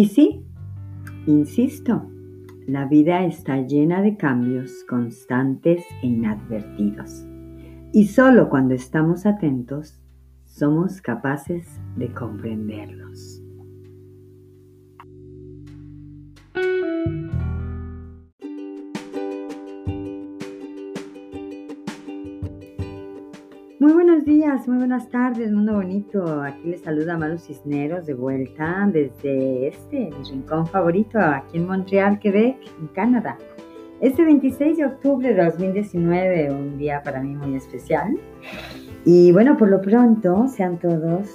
Y sí, insisto, la vida está llena de cambios constantes e inadvertidos. Y solo cuando estamos atentos, somos capaces de comprenderlos. Muy buenos días, muy buenas tardes, mundo bonito. Aquí les saluda Maru Cisneros de vuelta desde mi rincón favorito, aquí en Montreal, Quebec, en Canadá. Este 26 de octubre de 2019, un día para mí muy especial. Y bueno, por lo pronto, sean todos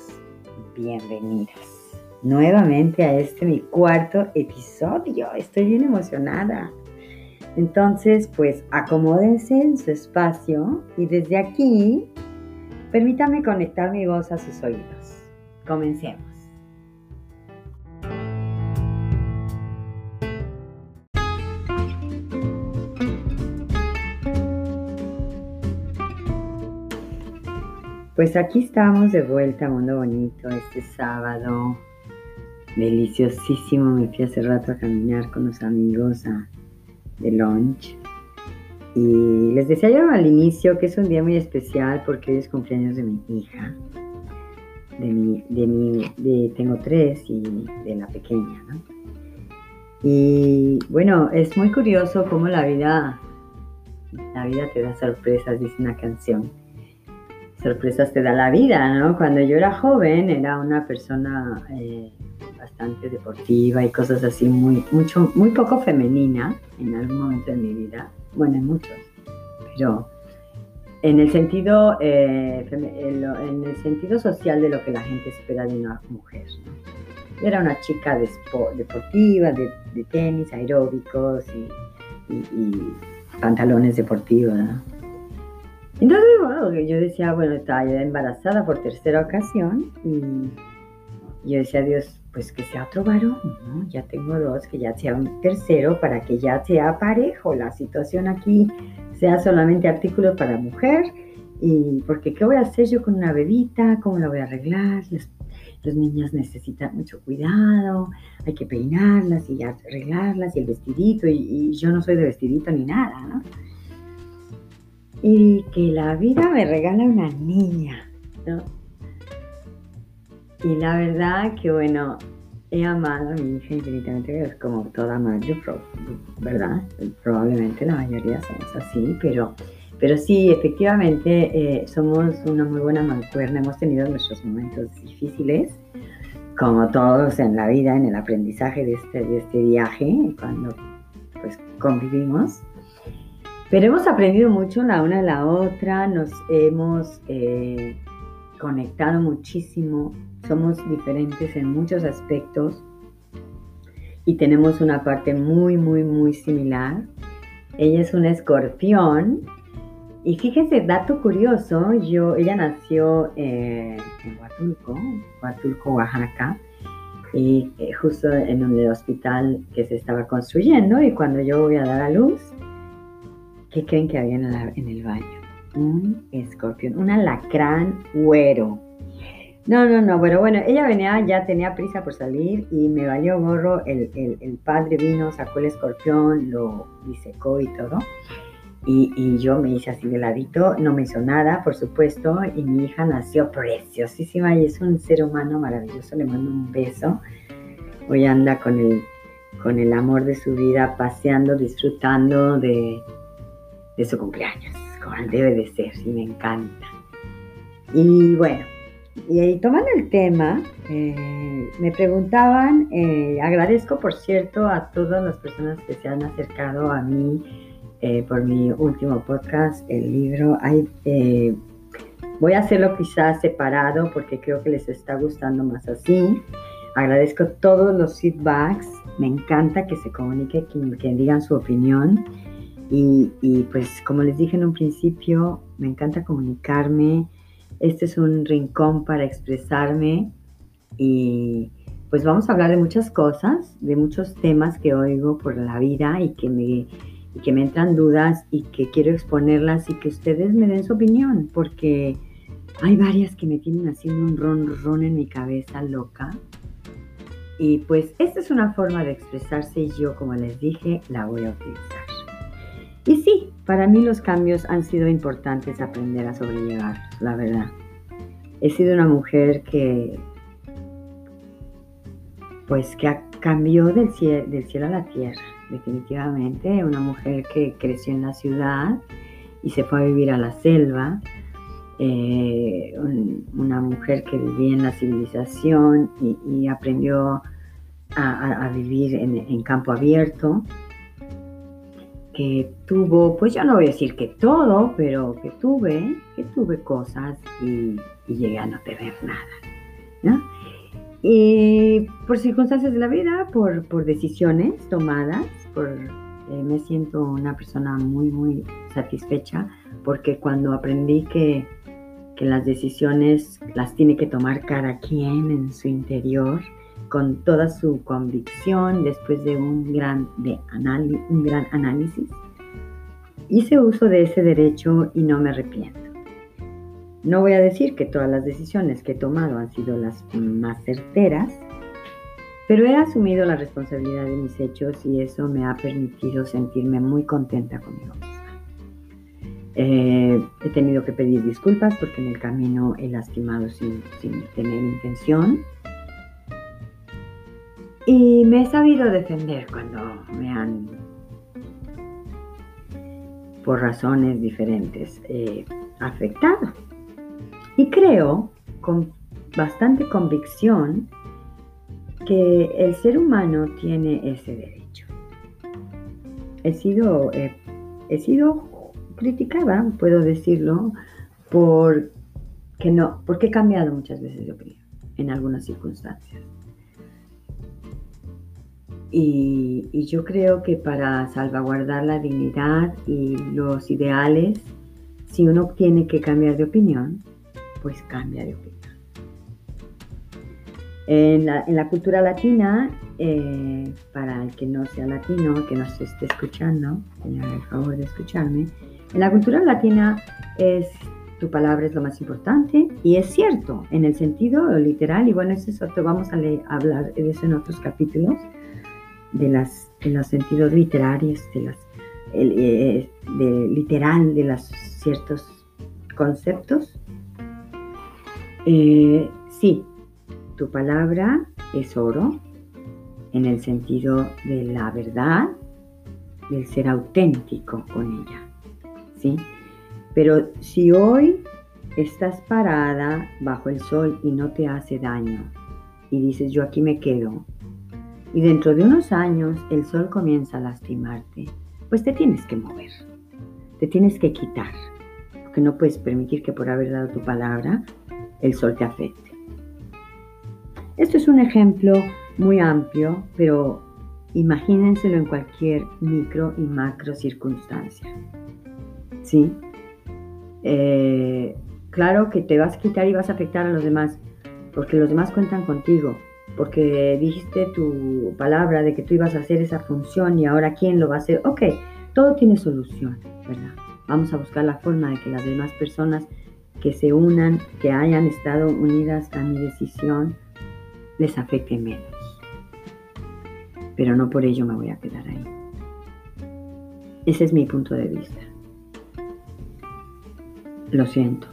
bienvenidos nuevamente a mi cuarto episodio. Estoy bien emocionada. Entonces, pues acomódense en su espacio y desde aquí, permítame conectar mi voz a sus oídos. Comencemos. Pues aquí estamos de vuelta, mundo bonito, este sábado. Deliciosísimo, me fui hace rato a caminar con los amigos de lunch. Y les decía yo al inicio que es un día muy especial porque hoy es cumpleaños de mi hija. Tengo 3 y de la pequeña, ¿no? Y bueno, es muy curioso cómo la vida te da sorpresas, dice una canción. Sorpresas te da la vida, ¿no? Cuando yo era joven era una persona bastante deportiva y cosas así, muy poco femenina en algún momento de mi vida. Bueno, en muchos, pero en el sentido social de lo que la gente espera de una mujer, ¿no? Era una chica deportiva, de tenis, aeróbicos y pantalones deportivos, ¿no? Entonces, bueno, yo decía, bueno, estaba ya embarazada por tercera ocasión y yo decía, Dios, pues que sea otro varón, ¿no? Ya tengo 2, que ya sea un tercero para que ya sea parejo. La situación aquí sea solamente artículo para mujer. Y porque ¿qué voy a hacer yo con una bebita? ¿Cómo la voy a arreglar? Las niñas necesitan mucho cuidado. Hay que peinarlas y arreglarlas y el vestidito. Y yo no soy de vestidito ni nada, ¿no? Y que la vida me regala una niña, ¿no? Y la verdad que, bueno, he amado a mi hija infinitamente, como toda madre, ¿verdad? Probablemente la mayoría somos así, pero sí, efectivamente, somos una muy buena mancuerna. Hemos tenido nuestros momentos difíciles, como todos en la vida, en el aprendizaje de este viaje, cuando pues convivimos. Pero hemos aprendido mucho la una de la otra, nos hemos conectado muchísimo. Somos diferentes en muchos aspectos y tenemos una parte muy, muy, muy similar. Ella es un escorpión y fíjense, dato curioso, ella nació en Huatulco, Oaxaca, y justo en el hospital que se estaba construyendo, y cuando yo voy a dar a luz, ¿qué creen que había en el baño? Un escorpión, un alacrán güero. No, pero bueno, ella ya tenía prisa por salir y me valió gorro, el padre vino, sacó el escorpión, lo disecó y todo, y yo me hice así de ladito, no me hizo nada, por supuesto, y mi hija nació preciosísima y es un ser humano maravilloso, le mando un beso. Hoy anda con el amor de su vida, paseando, disfrutando de su cumpleaños, como debe de ser, y me encanta. Y bueno, y tomando el tema, me preguntaban, agradezco por cierto a todas las personas que se han acercado a mí por mi último podcast, el libro. Voy a hacerlo quizás separado porque creo que les está gustando más así. Agradezco todos los feedbacks, me encanta que se comunique, que digan su opinión. Y pues como les dije en un principio, me encanta comunicarme. Este es un rincón para expresarme y pues vamos a hablar de muchas cosas, de muchos temas que oigo por la vida y que me entran dudas y que quiero exponerlas y que ustedes me den su opinión, porque hay varias que me tienen haciendo un ron en mi cabeza loca Y pues esta es una forma de expresarse y yo, como les dije, la voy a utilizar. Y sí, para mí los cambios han sido importantes aprender a sobrellevarlos, la verdad. He sido una mujer que cambió del cielo a la tierra, definitivamente. Una mujer que creció en la ciudad y se fue a vivir a la selva. Una mujer que vivía en la civilización y aprendió a vivir en campo abierto, que tuvo, pues yo no voy a decir que todo, pero que tuve cosas y llegué a no tener nada, ¿no? Y por circunstancias de la vida, por decisiones tomadas, me siento una persona muy, muy satisfecha, porque cuando aprendí que las decisiones las tiene que tomar cada quien en su interior, con toda su convicción, después de un gran análisis, hice uso de ese derecho y no me arrepiento. No voy a decir que todas las decisiones que he tomado han sido las más certeras, pero he asumido la responsabilidad de mis hechos y eso me ha permitido sentirme muy contenta conmigo misma. He tenido que pedir disculpas porque en el camino he lastimado sin tener intención. Y me he sabido defender cuando me han, por razones diferentes, afectado. Y creo, con bastante convicción, que el ser humano tiene ese derecho. He sido criticada, puedo decirlo, porque he cambiado muchas veces de opinión, en algunas circunstancias. Y yo creo que para salvaguardar la dignidad y los ideales, si uno tiene que cambiar de opinión, pues cambia de opinión. En la cultura latina, para el que no sea latino, que nos esté escuchando, tengan el favor de escucharme, en la cultura latina tu palabra es lo más importante, y es cierto, en el sentido literal, y bueno, eso vamos a hablar de eso en otros capítulos, de los sentidos literarios, literal de los ciertos conceptos. Sí, tu palabra es oro en el sentido de la verdad, del ser auténtico con ella, ¿sí? Pero si hoy estás parada bajo el sol y no te hace daño y dices yo aquí me quedo, y dentro de unos años el sol comienza a lastimarte, pues te tienes que mover, te tienes que quitar, porque no puedes permitir que por haber dado tu palabra el sol te afecte. Esto es un ejemplo muy amplio, pero imagínenselo en cualquier micro y macro circunstancia, ¿sí? Claro que te vas a quitar y vas a afectar a los demás, porque los demás cuentan contigo, porque dijiste tu palabra de que tú ibas a hacer esa función y ahora ¿quién lo va a hacer? Ok, todo tiene solución, ¿verdad? Vamos a buscar la forma de que las demás personas que se unan, que hayan estado unidas a mi decisión, les afecte menos. Pero no por ello me voy a quedar ahí. Ese es mi punto de vista. Lo siento.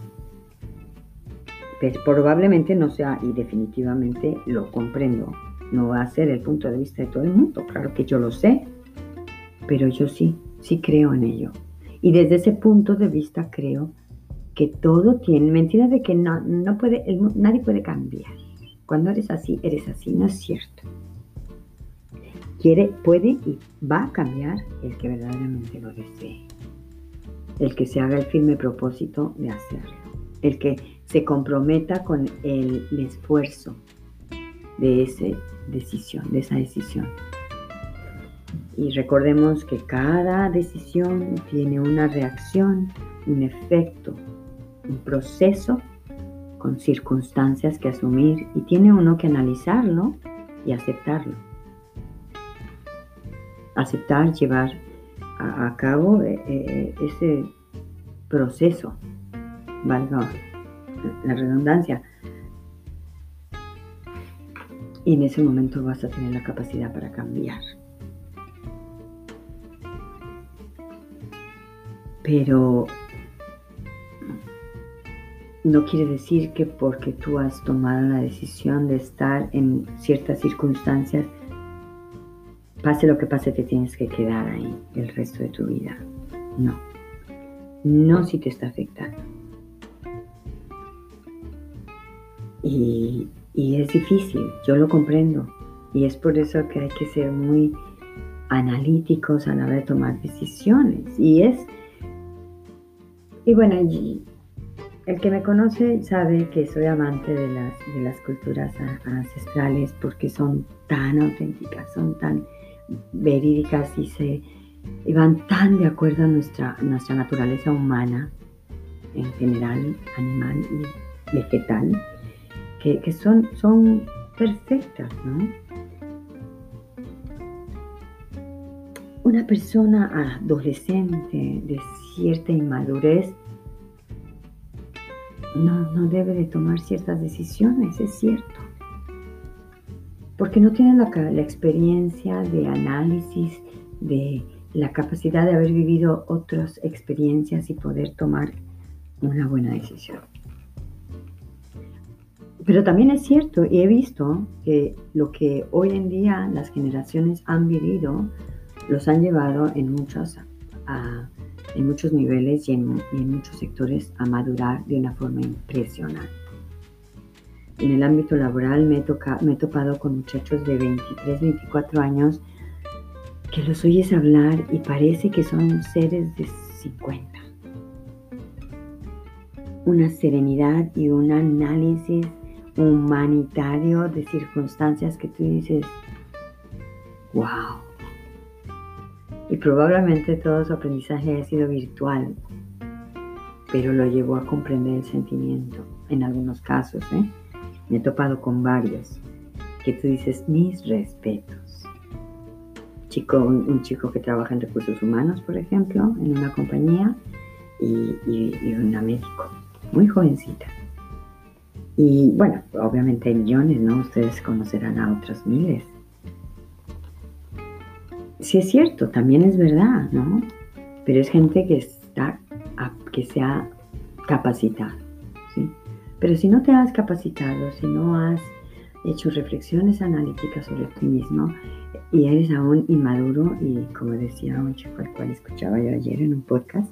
Pues probablemente no sea, y definitivamente lo comprendo, no va a ser el punto de vista de todo el mundo, claro que yo lo sé, pero yo sí creo en ello. Y desde ese punto de vista creo que todo tiene, mentira de que nadie puede cambiar. Cuando eres así, no es cierto. Puede y va a cambiar el que verdaderamente lo desee, el que se haga el firme propósito de hacerlo, el que se comprometa con el esfuerzo de esa decisión. Y recordemos que cada decisión tiene una reacción, un efecto, un proceso con circunstancias que asumir, y tiene uno que analizarlo y aceptarlo. Aceptar, llevar a cabo ese proceso, valga la redundancia. Y en ese momento vas a tener la capacidad para cambiar. Pero no quiere decir que porque tú has tomado la decisión de estar en ciertas circunstancias, pase lo que pase, te tienes que quedar ahí el resto de tu vida. No. No si te está afectando. Y es difícil, yo lo comprendo. Y es por eso que hay que ser muy analíticos a la hora de tomar decisiones. Y bueno, el que me conoce sabe que soy amante de las culturas ancestrales porque son tan auténticas, son tan verídicas y van tan de acuerdo a nuestra naturaleza humana, en general, animal y vegetal. Que son perfectas, ¿no? Una persona adolescente de cierta inmadurez no debe de tomar ciertas decisiones, es cierto. Porque no tiene la experiencia de análisis, de la capacidad de haber vivido otras experiencias y poder tomar una buena decisión. Pero también es cierto, y he visto que lo que hoy en día las generaciones han vivido, los han llevado en muchos niveles y en muchos sectores a madurar de una forma impresionante. En el ámbito laboral me he topado con muchachos de 23, 24 años que los oyes hablar y parece que son seres de 50. Una serenidad y un análisis humanitario de circunstancias que tú dices, wow. Y probablemente todo su aprendizaje haya sido virtual, pero lo llevó a comprender el sentimiento. En algunos casos, me he topado con varios que tú dices, mis respetos. Un chico que trabaja en recursos humanos, por ejemplo, en una compañía, y una médico muy jovencita. Y bueno, obviamente hay millones, ¿no? Ustedes conocerán a otros miles. Sí es cierto, también es verdad, ¿no? Pero es gente que se ha capacitado, ¿sí? Pero si no te has capacitado, si no has hecho reflexiones analíticas sobre ti mismo y eres aún inmaduro, y como decía un chico al cual escuchaba yo ayer en un podcast,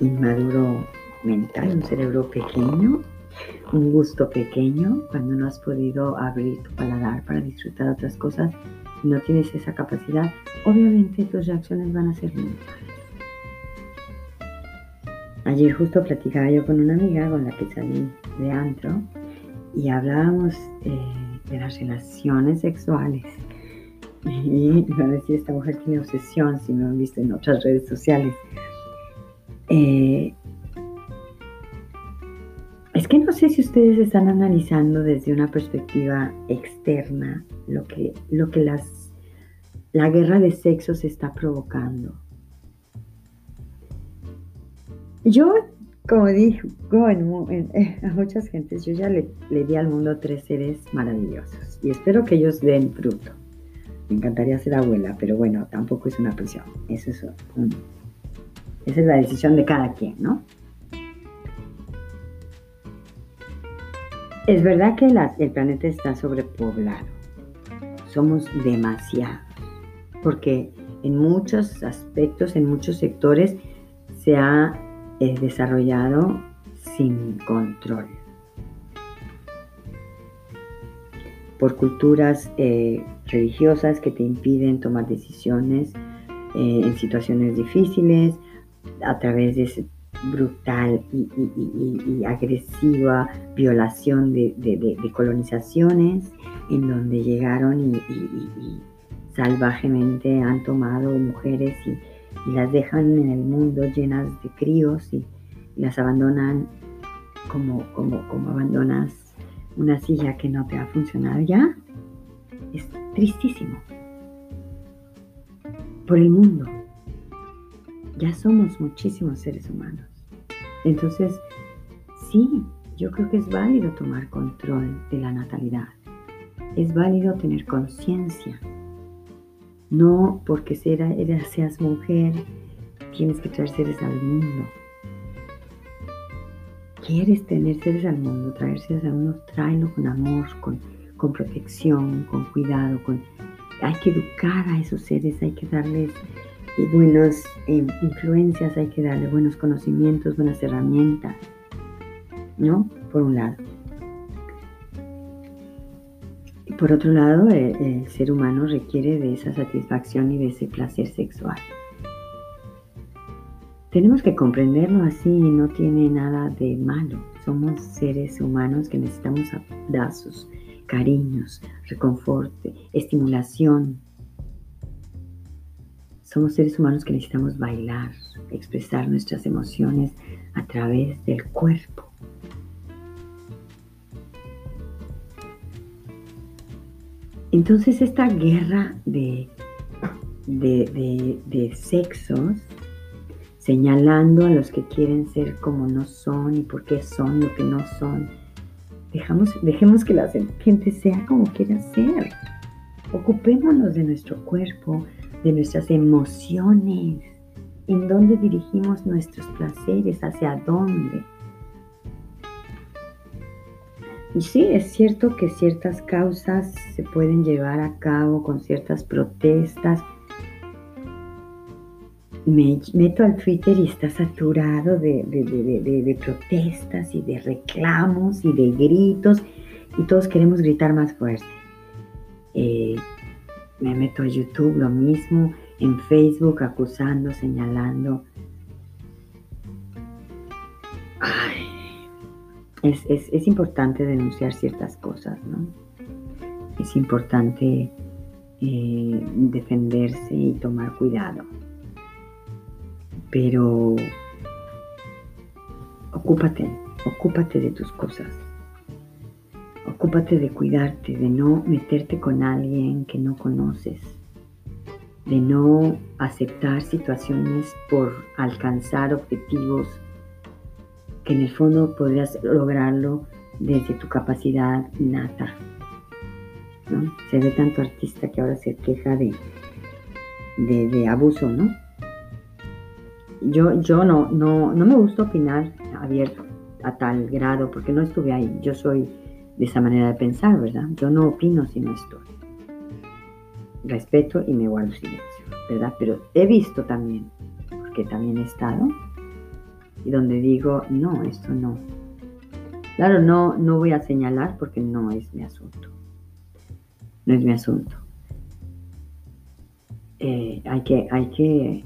inmaduro mental, un cerebro pequeño, un gusto pequeño, cuando no has podido abrir tu paladar para disfrutar otras cosas, no tienes esa capacidad, obviamente tus reacciones van a ser muy malas. Ayer justo platicaba yo con una amiga con la que salí de antro y hablábamos de las relaciones sexuales. Y me decía, esta mujer tiene obsesión, si me han visto en otras redes sociales. Es que no sé si ustedes están analizando desde una perspectiva externa lo que la guerra de sexos está provocando. Yo, como digo a muchas gentes, yo ya le di al mundo 3 seres maravillosos y espero que ellos den fruto. Me encantaría ser abuela, pero bueno, tampoco es una prisión. Esa es la decisión de cada quien, ¿no? Es verdad que el planeta está sobrepoblado. Somos demasiados. Porque en muchos aspectos, en muchos sectores, se ha desarrollado sin control. Por culturas religiosas que te impiden tomar decisiones en situaciones difíciles, a través de ese brutal y agresiva violación de colonizaciones, en donde llegaron y salvajemente han tomado mujeres y las dejan en el mundo llenas de críos y las abandonan como abandonas una silla que no te va a funcionar ya. Es tristísimo. Por el mundo. Ya somos muchísimos seres humanos. Entonces, sí, yo creo que es válido tomar control de la natalidad. Es válido tener conciencia. No porque seas mujer tienes que traer seres al mundo. ¿Quieres tener seres al mundo? Traer seres al mundo, tráelo con amor, con protección, con cuidado. Hay que educar a esos seres, hay que darles buenas influencias, hay que darle buenos conocimientos, buenas herramientas, ¿no? Por un lado. Y por otro lado, el ser humano requiere de esa satisfacción y de ese placer sexual. Tenemos que comprenderlo así, no tiene nada de malo. Somos seres humanos que necesitamos abrazos, cariños, reconforte, estimulación. Somos seres humanos que necesitamos bailar, expresar nuestras emociones a través del cuerpo. Entonces esta guerra de sexos, señalando a los que quieren ser como no son y por qué son lo que no son, dejemos que la gente sea como quiera ser. Ocupémonos de nuestro cuerpo, de nuestras emociones, en dónde dirigimos nuestros placeres, hacia dónde. Y sí, es cierto que ciertas causas se pueden llevar a cabo con ciertas protestas. Me meto al Twitter y está saturado de protestas y de reclamos y de gritos, y todos queremos gritar más fuerte. Me meto a YouTube, lo mismo, en Facebook, acusando, señalando. Es importante denunciar ciertas cosas, ¿no? Es importante defenderse y tomar cuidado. Pero ocúpate de tus cosas. Ocúpate de cuidarte, de no meterte con alguien que no conoces, de no aceptar situaciones por alcanzar objetivos que en el fondo podrías lograrlo desde tu capacidad innata, ¿no? Se ve tanto artista que ahora se queja de abuso, ¿no? Yo no me gusta opinar abierto a tal grado porque no estuve ahí. Yo soy de esa manera de pensar, ¿verdad? Yo no opino si no estoy. Respeto y me guardo silencio, ¿verdad? Pero he visto también, porque también he estado, y donde digo, no, esto no. Claro, no voy a señalar porque no es mi asunto. No es mi asunto. Hay que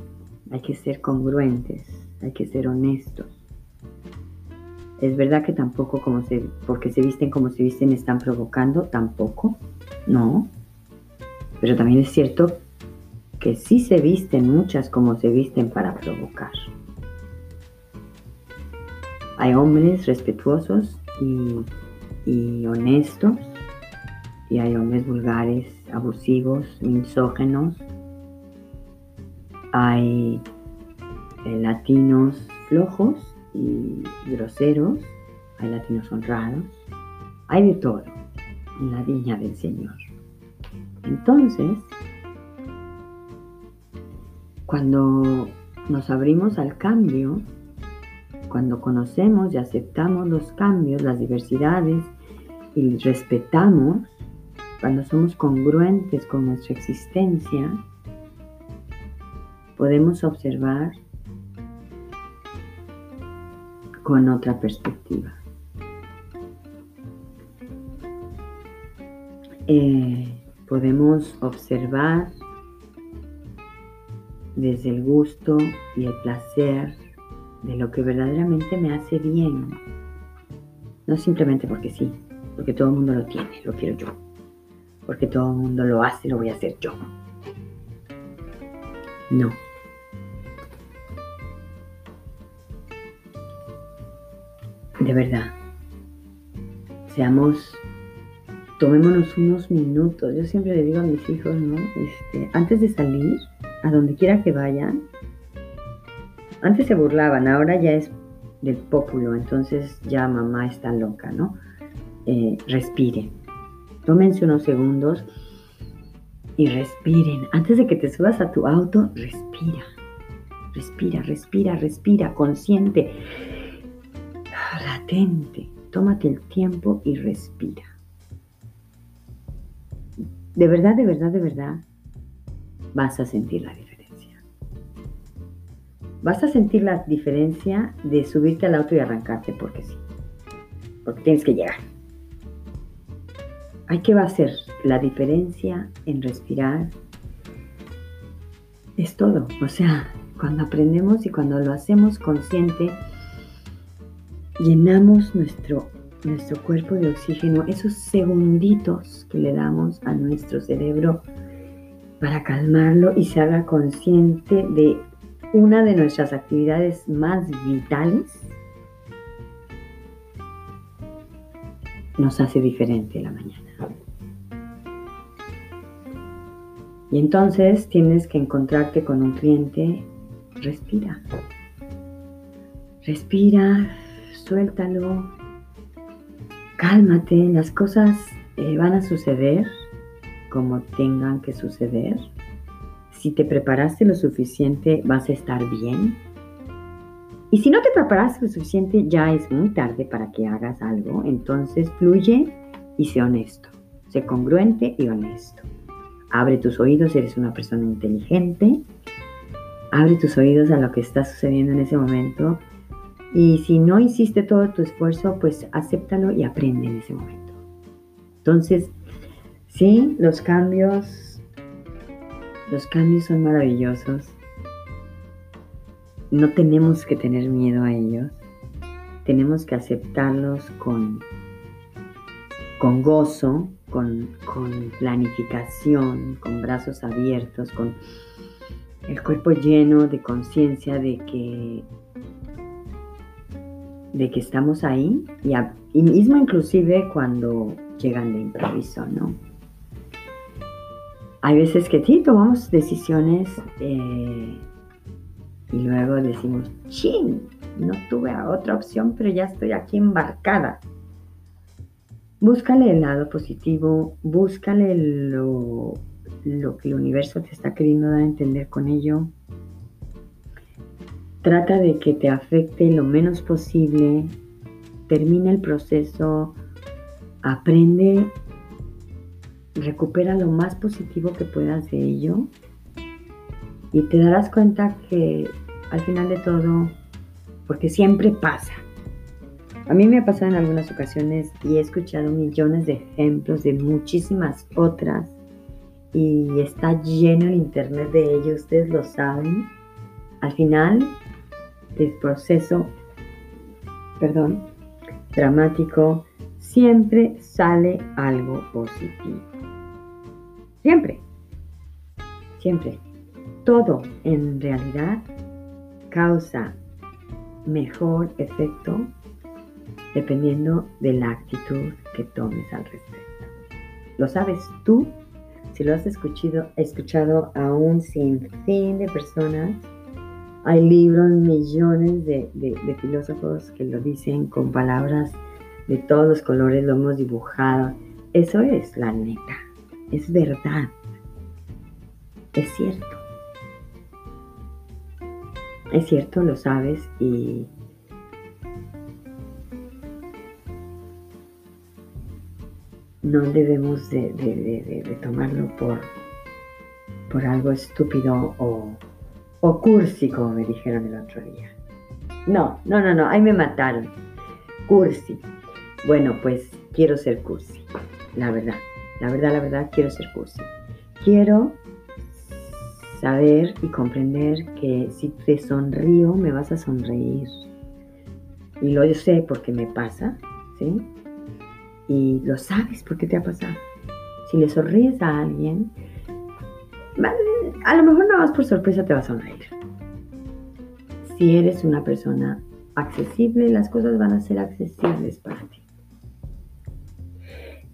ser congruentes, hay que ser honestos. Es verdad que tampoco porque se visten como se visten están provocando, tampoco, no. Pero también es cierto que sí se visten muchas como se visten para provocar. Hay hombres respetuosos y honestos, y hay hombres vulgares, abusivos, misógenos. Hay latinos flojos y groseros, hay latinos honrados, hay de todo en la viña del Señor. Entonces, cuando nos abrimos al cambio, cuando conocemos y aceptamos los cambios, las diversidades y respetamos, cuando somos congruentes con nuestra existencia, podemos observar con otra perspectiva. Podemos observar desde el gusto y el placer de lo que verdaderamente me hace bien. No simplemente porque sí, porque todo el mundo lo tiene, lo quiero yo. Porque todo el mundo lo hace, lo voy a hacer yo. No. De verdad, tomémonos unos minutos. Yo siempre le digo a mis hijos, ¿no? Antes de salir, a donde quiera que vayan, antes se burlaban, ahora ya es del pópulo, entonces ya mamá está loca, ¿no? Respire. Tómense unos segundos y respiren. Antes de que te subas a tu auto, respira. Respira, consciente, latente. Tómate el tiempo y respira. De verdad, vas a sentir la diferencia. Vas a sentir la diferencia de subirte al auto y arrancarte porque sí. Porque tienes que llegar. Hay que va a ser la diferencia en respirar. Es todo. O sea, cuando aprendemos y cuando lo hacemos consciente, llenamos nuestro cuerpo de oxígeno, esos segunditos que le damos a nuestro cerebro para calmarlo y se haga consciente de una de nuestras actividades más vitales, nos hace diferente la mañana. Y entonces tienes que encontrarte con un cliente, respira, suéltalo, cálmate, las cosas van a suceder como tengan que suceder. Si te preparaste lo suficiente, vas a estar bien. Y si no te preparaste lo suficiente, ya es muy tarde para que hagas algo. Entonces fluye y sé honesto, sé congruente y honesto. Abre tus oídos, eres una persona inteligente. Abre tus oídos a lo que está sucediendo en ese momento. Y si no hiciste todo tu esfuerzo, pues acéptalo y aprende en ese momento. Entonces, sí, los cambios son maravillosos. No tenemos que tener miedo a ellos. Tenemos que aceptarlos con gozo, con planificación, con brazos abiertos, con el cuerpo lleno de conciencia de que estamos ahí y mismo inclusive cuando llegan de improviso, ¿no? Hay veces que sí, tomamos decisiones y luego decimos, ¡chin! No tuve otra opción, pero ya estoy aquí embarcada. Búscale el lado positivo, búscale lo que el universo te está queriendo dar a entender con ello. Trata de que te afecte lo menos posible, termina el proceso, aprende, recupera lo más positivo que puedas de ello y te darás cuenta que al final de todo, porque siempre pasa. A mí me ha pasado en algunas ocasiones y he escuchado millones de ejemplos de muchísimas otras y está lleno el internet de ello, ustedes lo saben. Al final del proceso, dramático, siempre sale algo positivo. Siempre. Todo en realidad causa mejor efecto dependiendo de la actitud que tomes al respecto. Lo sabes tú, si lo has escuchado a un sinfín de personas. Hay libros, millones de filósofos que lo dicen con palabras de todos los colores, lo hemos dibujado. Eso es la neta, es verdad, es cierto. Es cierto, lo sabes y no debemos de tomarlo por algo estúpido o cursi, como me dijeron el otro día. No, ahí me mataron. Cursi. Bueno, pues quiero ser cursi. La verdad, quiero ser cursi. Quiero saber y comprender que si te sonrío, me vas a sonreír. Y lo sé porque me pasa, ¿sí? Y lo sabes porque te ha pasado. Si le sonríes a alguien, a lo mejor nada más por sorpresa te vas a sonreír. Si eres una persona accesible, las cosas van a ser accesibles para ti.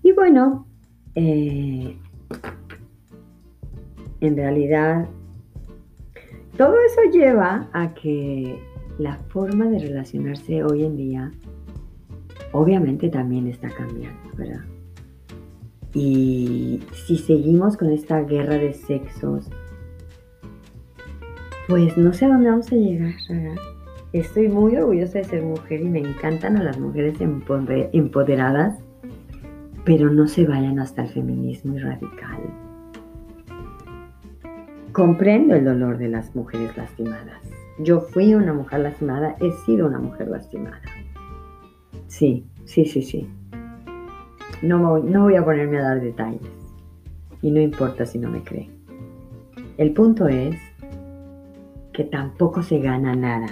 Y bueno, en realidad, todo eso lleva a que la forma de relacionarse hoy en día obviamente también está cambiando, ¿verdad? Y si seguimos con esta guerra de sexos, pues no sé a dónde vamos a llegar, ¿verdad? Estoy muy orgullosa de ser mujer y me encantan a las mujeres empoderadas, pero no se vayan hasta el feminismo radical. Comprendo el dolor de las mujeres lastimadas. Yo fui una mujer lastimada, he sido una mujer lastimada. Sí. No voy a ponerme a dar detalles. Y no importa si no me cree. El punto es que tampoco se gana nada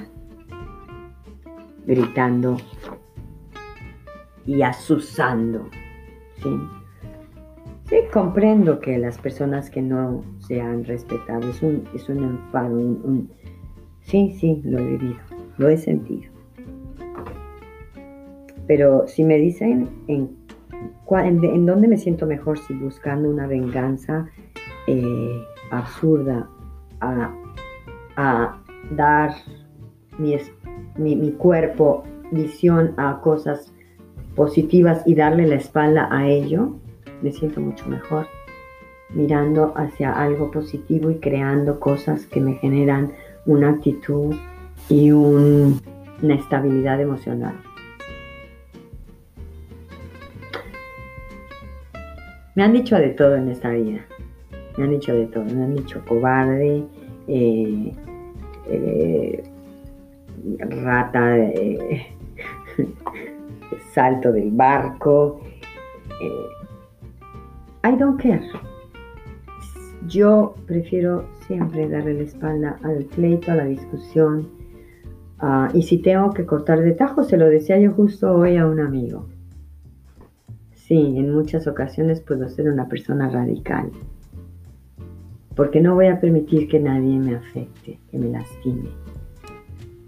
gritando y asusando, ¿sí? Sí, comprendo que las personas que no se han respetado es un enfado. Sí, lo he vivido, lo he sentido. Pero si me dicen en dónde me siento mejor, si buscando una venganza absurda a dar mi cuerpo, visión a cosas positivas y darle la espalda a ello, me siento mucho mejor mirando hacia algo positivo y creando cosas que me generan una actitud y una estabilidad emocional. Me han dicho de todo en esta vida. Me han dicho cobarde, rata, salto del barco. I don't care. Yo prefiero siempre darle la espalda al pleito, a la discusión. Y si tengo que cortar de tajo, se lo decía yo justo hoy a un amigo. Sí, en muchas ocasiones puedo ser una persona radical, porque no voy a permitir que nadie me afecte, que me lastime.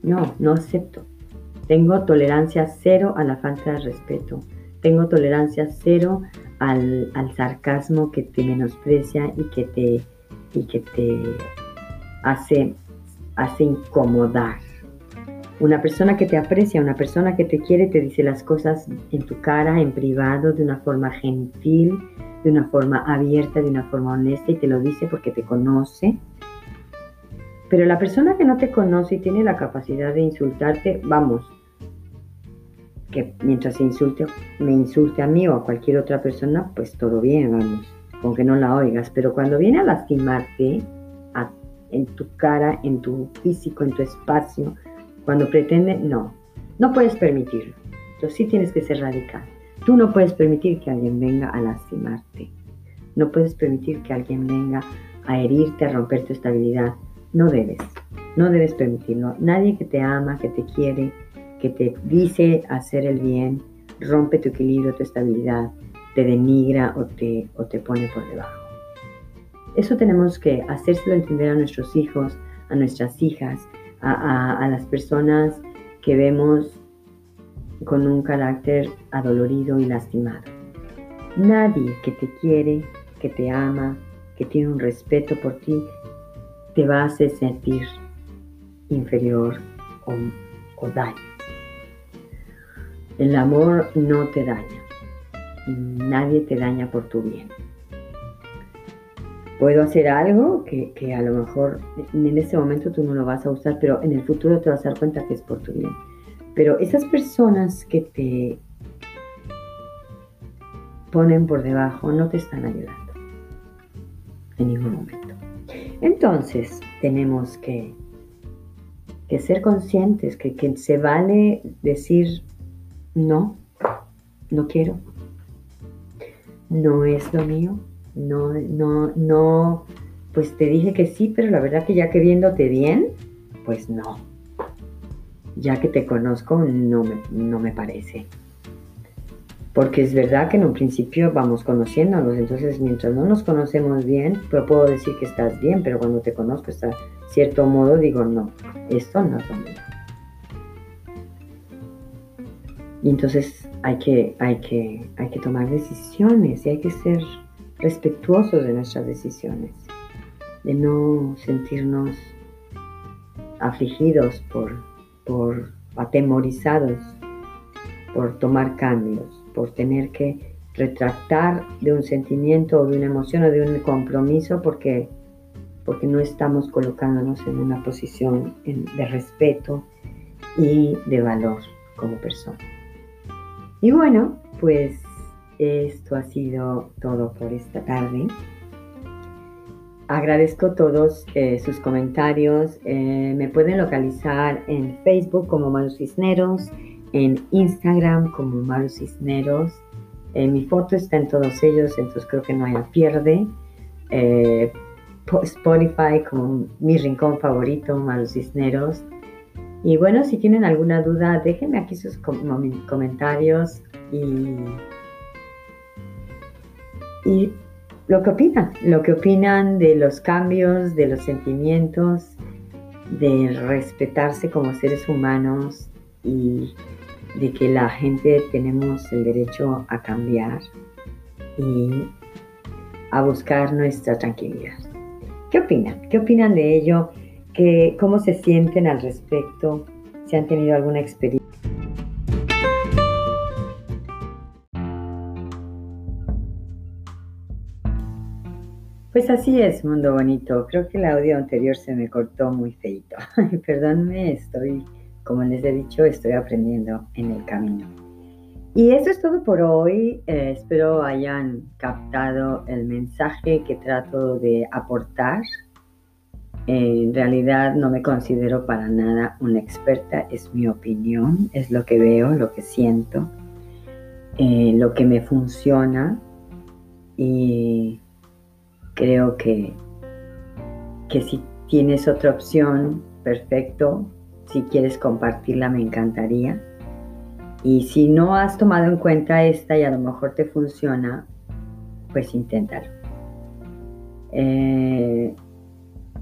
No acepto. Tengo tolerancia cero a la falta de respeto. Tengo tolerancia cero al sarcasmo que te menosprecia y que te hace incomodar. Una persona que te aprecia, una persona que te quiere, te dice las cosas en tu cara, en privado, de una forma gentil, de una forma abierta, de una forma honesta, y te lo dice porque te conoce. Pero la persona que no te conoce y tiene la capacidad de insultarte, vamos, que mientras me insulte a mí o a cualquier otra persona, pues todo bien, vamos, con que no la oigas. Pero cuando viene a lastimarte en tu cara, en tu físico, en tu espacio, cuando pretende, no puedes permitirlo. Entonces sí tienes que ser radical. Tú no puedes permitir que alguien venga a lastimarte. No puedes permitir que alguien venga a herirte, a romper tu estabilidad. No debes permitirlo. Nadie que te ama, que te quiere, que te dice hacer el bien, rompe tu equilibrio, tu estabilidad, te denigra o te pone por debajo. Eso tenemos que hacérselo entender a nuestros hijos, a nuestras hijas, a las personas que vemos con un carácter adolorido y lastimado. Nadie que te quiere, que te ama, que tiene un respeto por ti, te va a hacer sentir inferior o daño. El amor no te daña. Nadie te daña por tu bien. Puedo hacer algo que a lo mejor en ese momento tú no lo vas a usar, pero en el futuro te vas a dar cuenta que es por tu bien. Pero esas personas que te ponen por debajo no te están ayudando en ningún momento. Entonces tenemos que ser conscientes que se vale decir no quiero, no es lo mío. No, pues te dije que sí, pero la verdad que ya que viéndote bien, pues no. Ya que te conozco, no me parece. Porque es verdad que en un principio vamos conociéndonos, entonces mientras no nos conocemos bien, pues puedo decir que estás bien, pero cuando te conozco, de cierto modo digo, no, esto no es lo mío. Y entonces hay que tomar decisiones y hay que ser respetuosos de nuestras decisiones, de no sentirnos afligidos por por atemorizados, por tomar cambios, por tener que retractar de un sentimiento o de una emoción o de un compromiso porque no estamos colocándonos en una posición de respeto y de valor como persona. Y bueno, pues esto ha sido todo por esta tarde. Agradezco todos sus comentarios. Me pueden localizar en Facebook como Maru Cisneros, en Instagram como Maru Cisneros. Mi foto está en todos ellos, entonces creo que no hay pierde. Spotify como mi rincón favorito, Maru Cisneros. Y bueno, si tienen alguna duda, déjenme aquí sus comentarios y lo que opinan de los cambios, de los sentimientos, de respetarse como seres humanos y de que la gente tenemos el derecho a cambiar y a buscar nuestra tranquilidad. ¿Qué opinan? ¿Qué opinan de ello? ¿Cómo se sienten al respecto? ¿Si han tenido alguna experiencia? Pues así es, mundo bonito. Creo que el audio anterior se me cortó muy feito. Perdónme, como les he dicho, estoy aprendiendo en el camino. Y eso es todo por hoy. Espero hayan captado el mensaje que trato de aportar. En realidad no me considero para nada una experta. Es mi opinión, es lo que veo, lo que siento, lo que me funciona. Y creo que si tienes otra opción, perfecto. Si quieres compartirla, me encantaría. Y si no has tomado en cuenta esta y a lo mejor te funciona, pues inténtalo.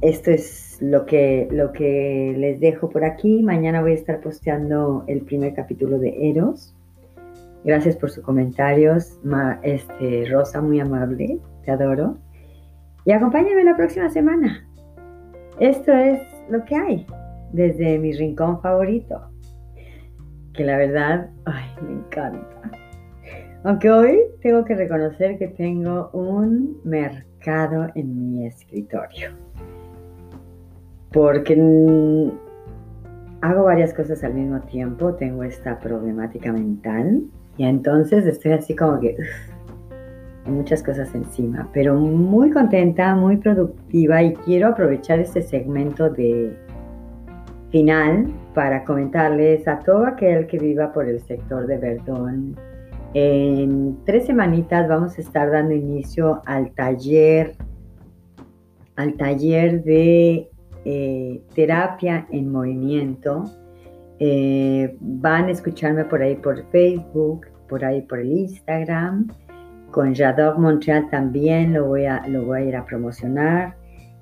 Esto es lo que les dejo por aquí. Mañana voy a estar posteando el primer capítulo de Eros. Gracias por sus comentarios. Rosa, muy amable. Te adoro. Y acompáñame la próxima semana. Esto es lo que hay desde mi rincón favorito, que la verdad, me encanta. Aunque hoy tengo que reconocer que tengo un mercado en mi escritorio, porque hago varias cosas al mismo tiempo, tengo esta problemática mental, y entonces estoy así como que muchas cosas encima, pero muy contenta, muy productiva, y quiero aprovechar este segmento de final para comentarles a todo aquel que viva por el sector de Verdón. En 3 semanitas vamos a estar dando inicio al taller de terapia en movimiento. Van a escucharme por ahí por Facebook, por ahí por el Instagram. Con J'adore Montreal también lo voy a ir a promocionar.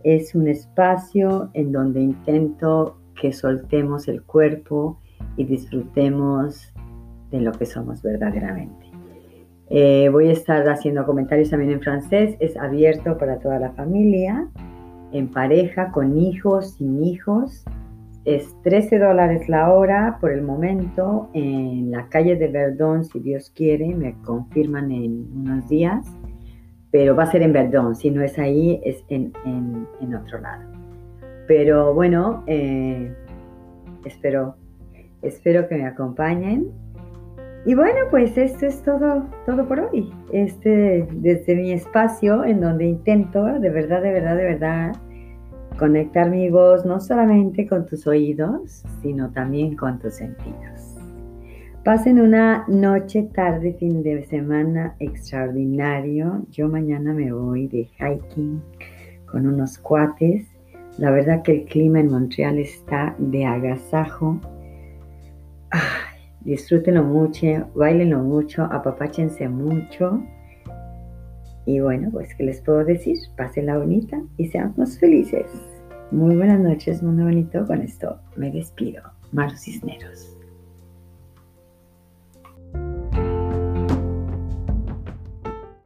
Es un espacio en donde intento que soltemos el cuerpo y disfrutemos de lo que somos verdaderamente. Voy a estar haciendo comentarios también en francés. Es abierto para toda la familia, en pareja, con hijos, sin hijos. Es $13 la hora por el momento en la calle de Verdón, si Dios quiere, me confirman en unos días, pero va a ser en Verdón, si no es ahí, es en otro lado. Pero bueno, espero que me acompañen. Y bueno, pues esto es todo por hoy. Desde mi espacio en donde intento de verdad, conectar mi voz no solamente con tus oídos, sino también con tus sentidos. Pasen una noche, tarde, fin de semana extraordinario. Yo mañana me voy de hiking con unos cuates. La verdad que el clima en Montreal está de agasajo. Disfrútenlo mucho, bailenlo mucho, apapáchense mucho. Y bueno, pues, ¿qué les puedo decir? Pásenla bonita y seamos felices. Muy buenas noches, mundo bonito. Con esto me despido. Maru Cisneros.